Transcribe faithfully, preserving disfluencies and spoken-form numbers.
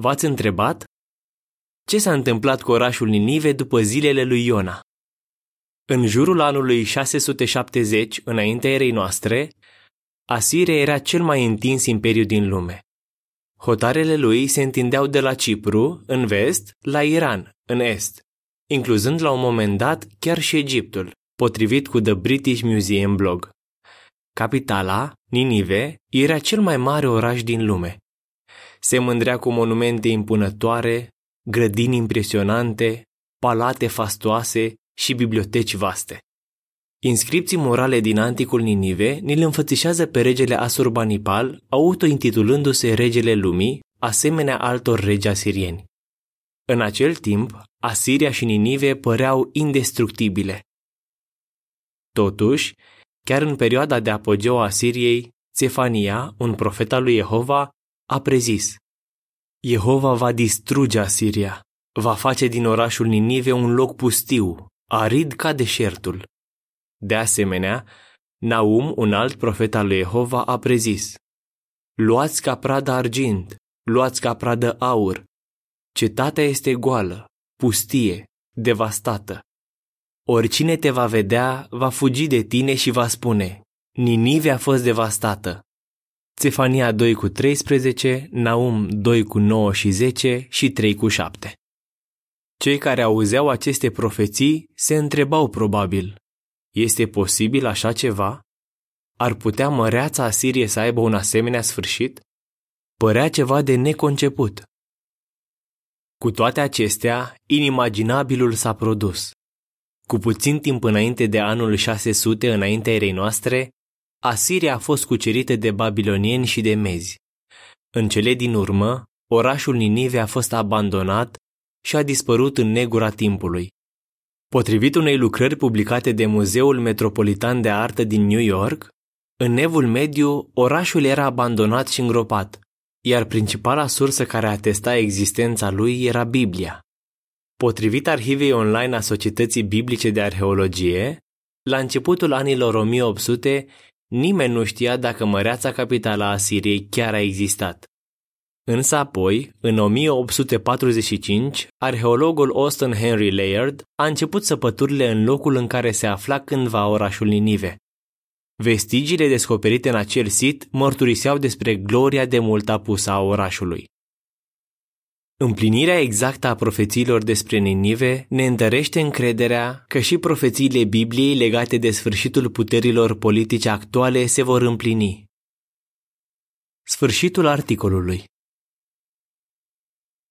V-ați întrebat? Ce s-a întâmplat cu orașul Ninive după zilele lui Iona? În jurul anului șase sute șaptezeci, înaintea erei noastre, Asiria era cel mai întins imperiu din lume. Hotarele lui se întindeau de la Cipru, în vest, la Iran, în est, incluzând la un moment dat chiar și Egiptul, potrivit cu The British Museum blog. Capitala, Ninive, era cel mai mare oraș din lume. Se mândrea cu monumente impunătoare, grădini impresionante, palate fastoase și biblioteci vaste. Inscripții murale din anticul Ninive ni le înfățișează pe regele Asurbanipal, autointitulându-se regele lumii, asemenea altor regi asirieni. În acel timp, Asiria și Ninive păreau indestructibile. Totuși, chiar în perioada de apogeu a Asiriei, Țefania, un profet al lui Iehova, a prezis: Iehova va distruge Asiria, va face din orașul Ninive un loc pustiu, arid ca deșertul. De asemenea, Naum, un alt profet al lui Iehova, a prezis: Luați ca pradă argint, luați ca pradă aur. Cetatea este goală, pustie, devastată. Oricine te va vedea, va fugi de tine și va spune: Ninive a fost devastată. Țefania doi cu treisprezece, Naum doi cu nouă și zece și trei cu șapte. Cei care auzeau aceste profeții se întrebau probabil: este posibil așa ceva? Ar putea măreața Asirie să aibă un asemenea sfârșit? Părea ceva de neconceput. Cu toate acestea, inimaginabilul s-a produs. Cu puțin timp înainte de anul șase sute înaintea erei noastre, Asiria a fost cucerită de babilonieni și de mezi. În cele din urmă, orașul Ninive a fost abandonat și a dispărut în negura timpului. Potrivit unei lucrări publicate de Muzeul Metropolitan de Artă din New York, în Evul Mediu, orașul era abandonat și îngropat, iar principala sursă care atesta existența lui era Biblia. Potrivit arhivei online a Societății Biblice de Arheologie, la începutul anilor o mie opt sute, nimeni nu știa dacă măreața capitală a Asiriei chiar a existat. Însă apoi, în o mie opt sute patruzeci și cinci, arheologul Austin Henry Layard a început săpăturile în locul în care se afla cândva orașul Ninive. Vestigiile descoperite în acel sit mărturiseau despre gloria de mult apusă a orașului. Împlinirea exactă a profețiilor despre Ninive ne întărește încrederea că și profețiile Bibliei legate de sfârșitul puterilor politice actuale se vor împlini. Sfârșitul articolului.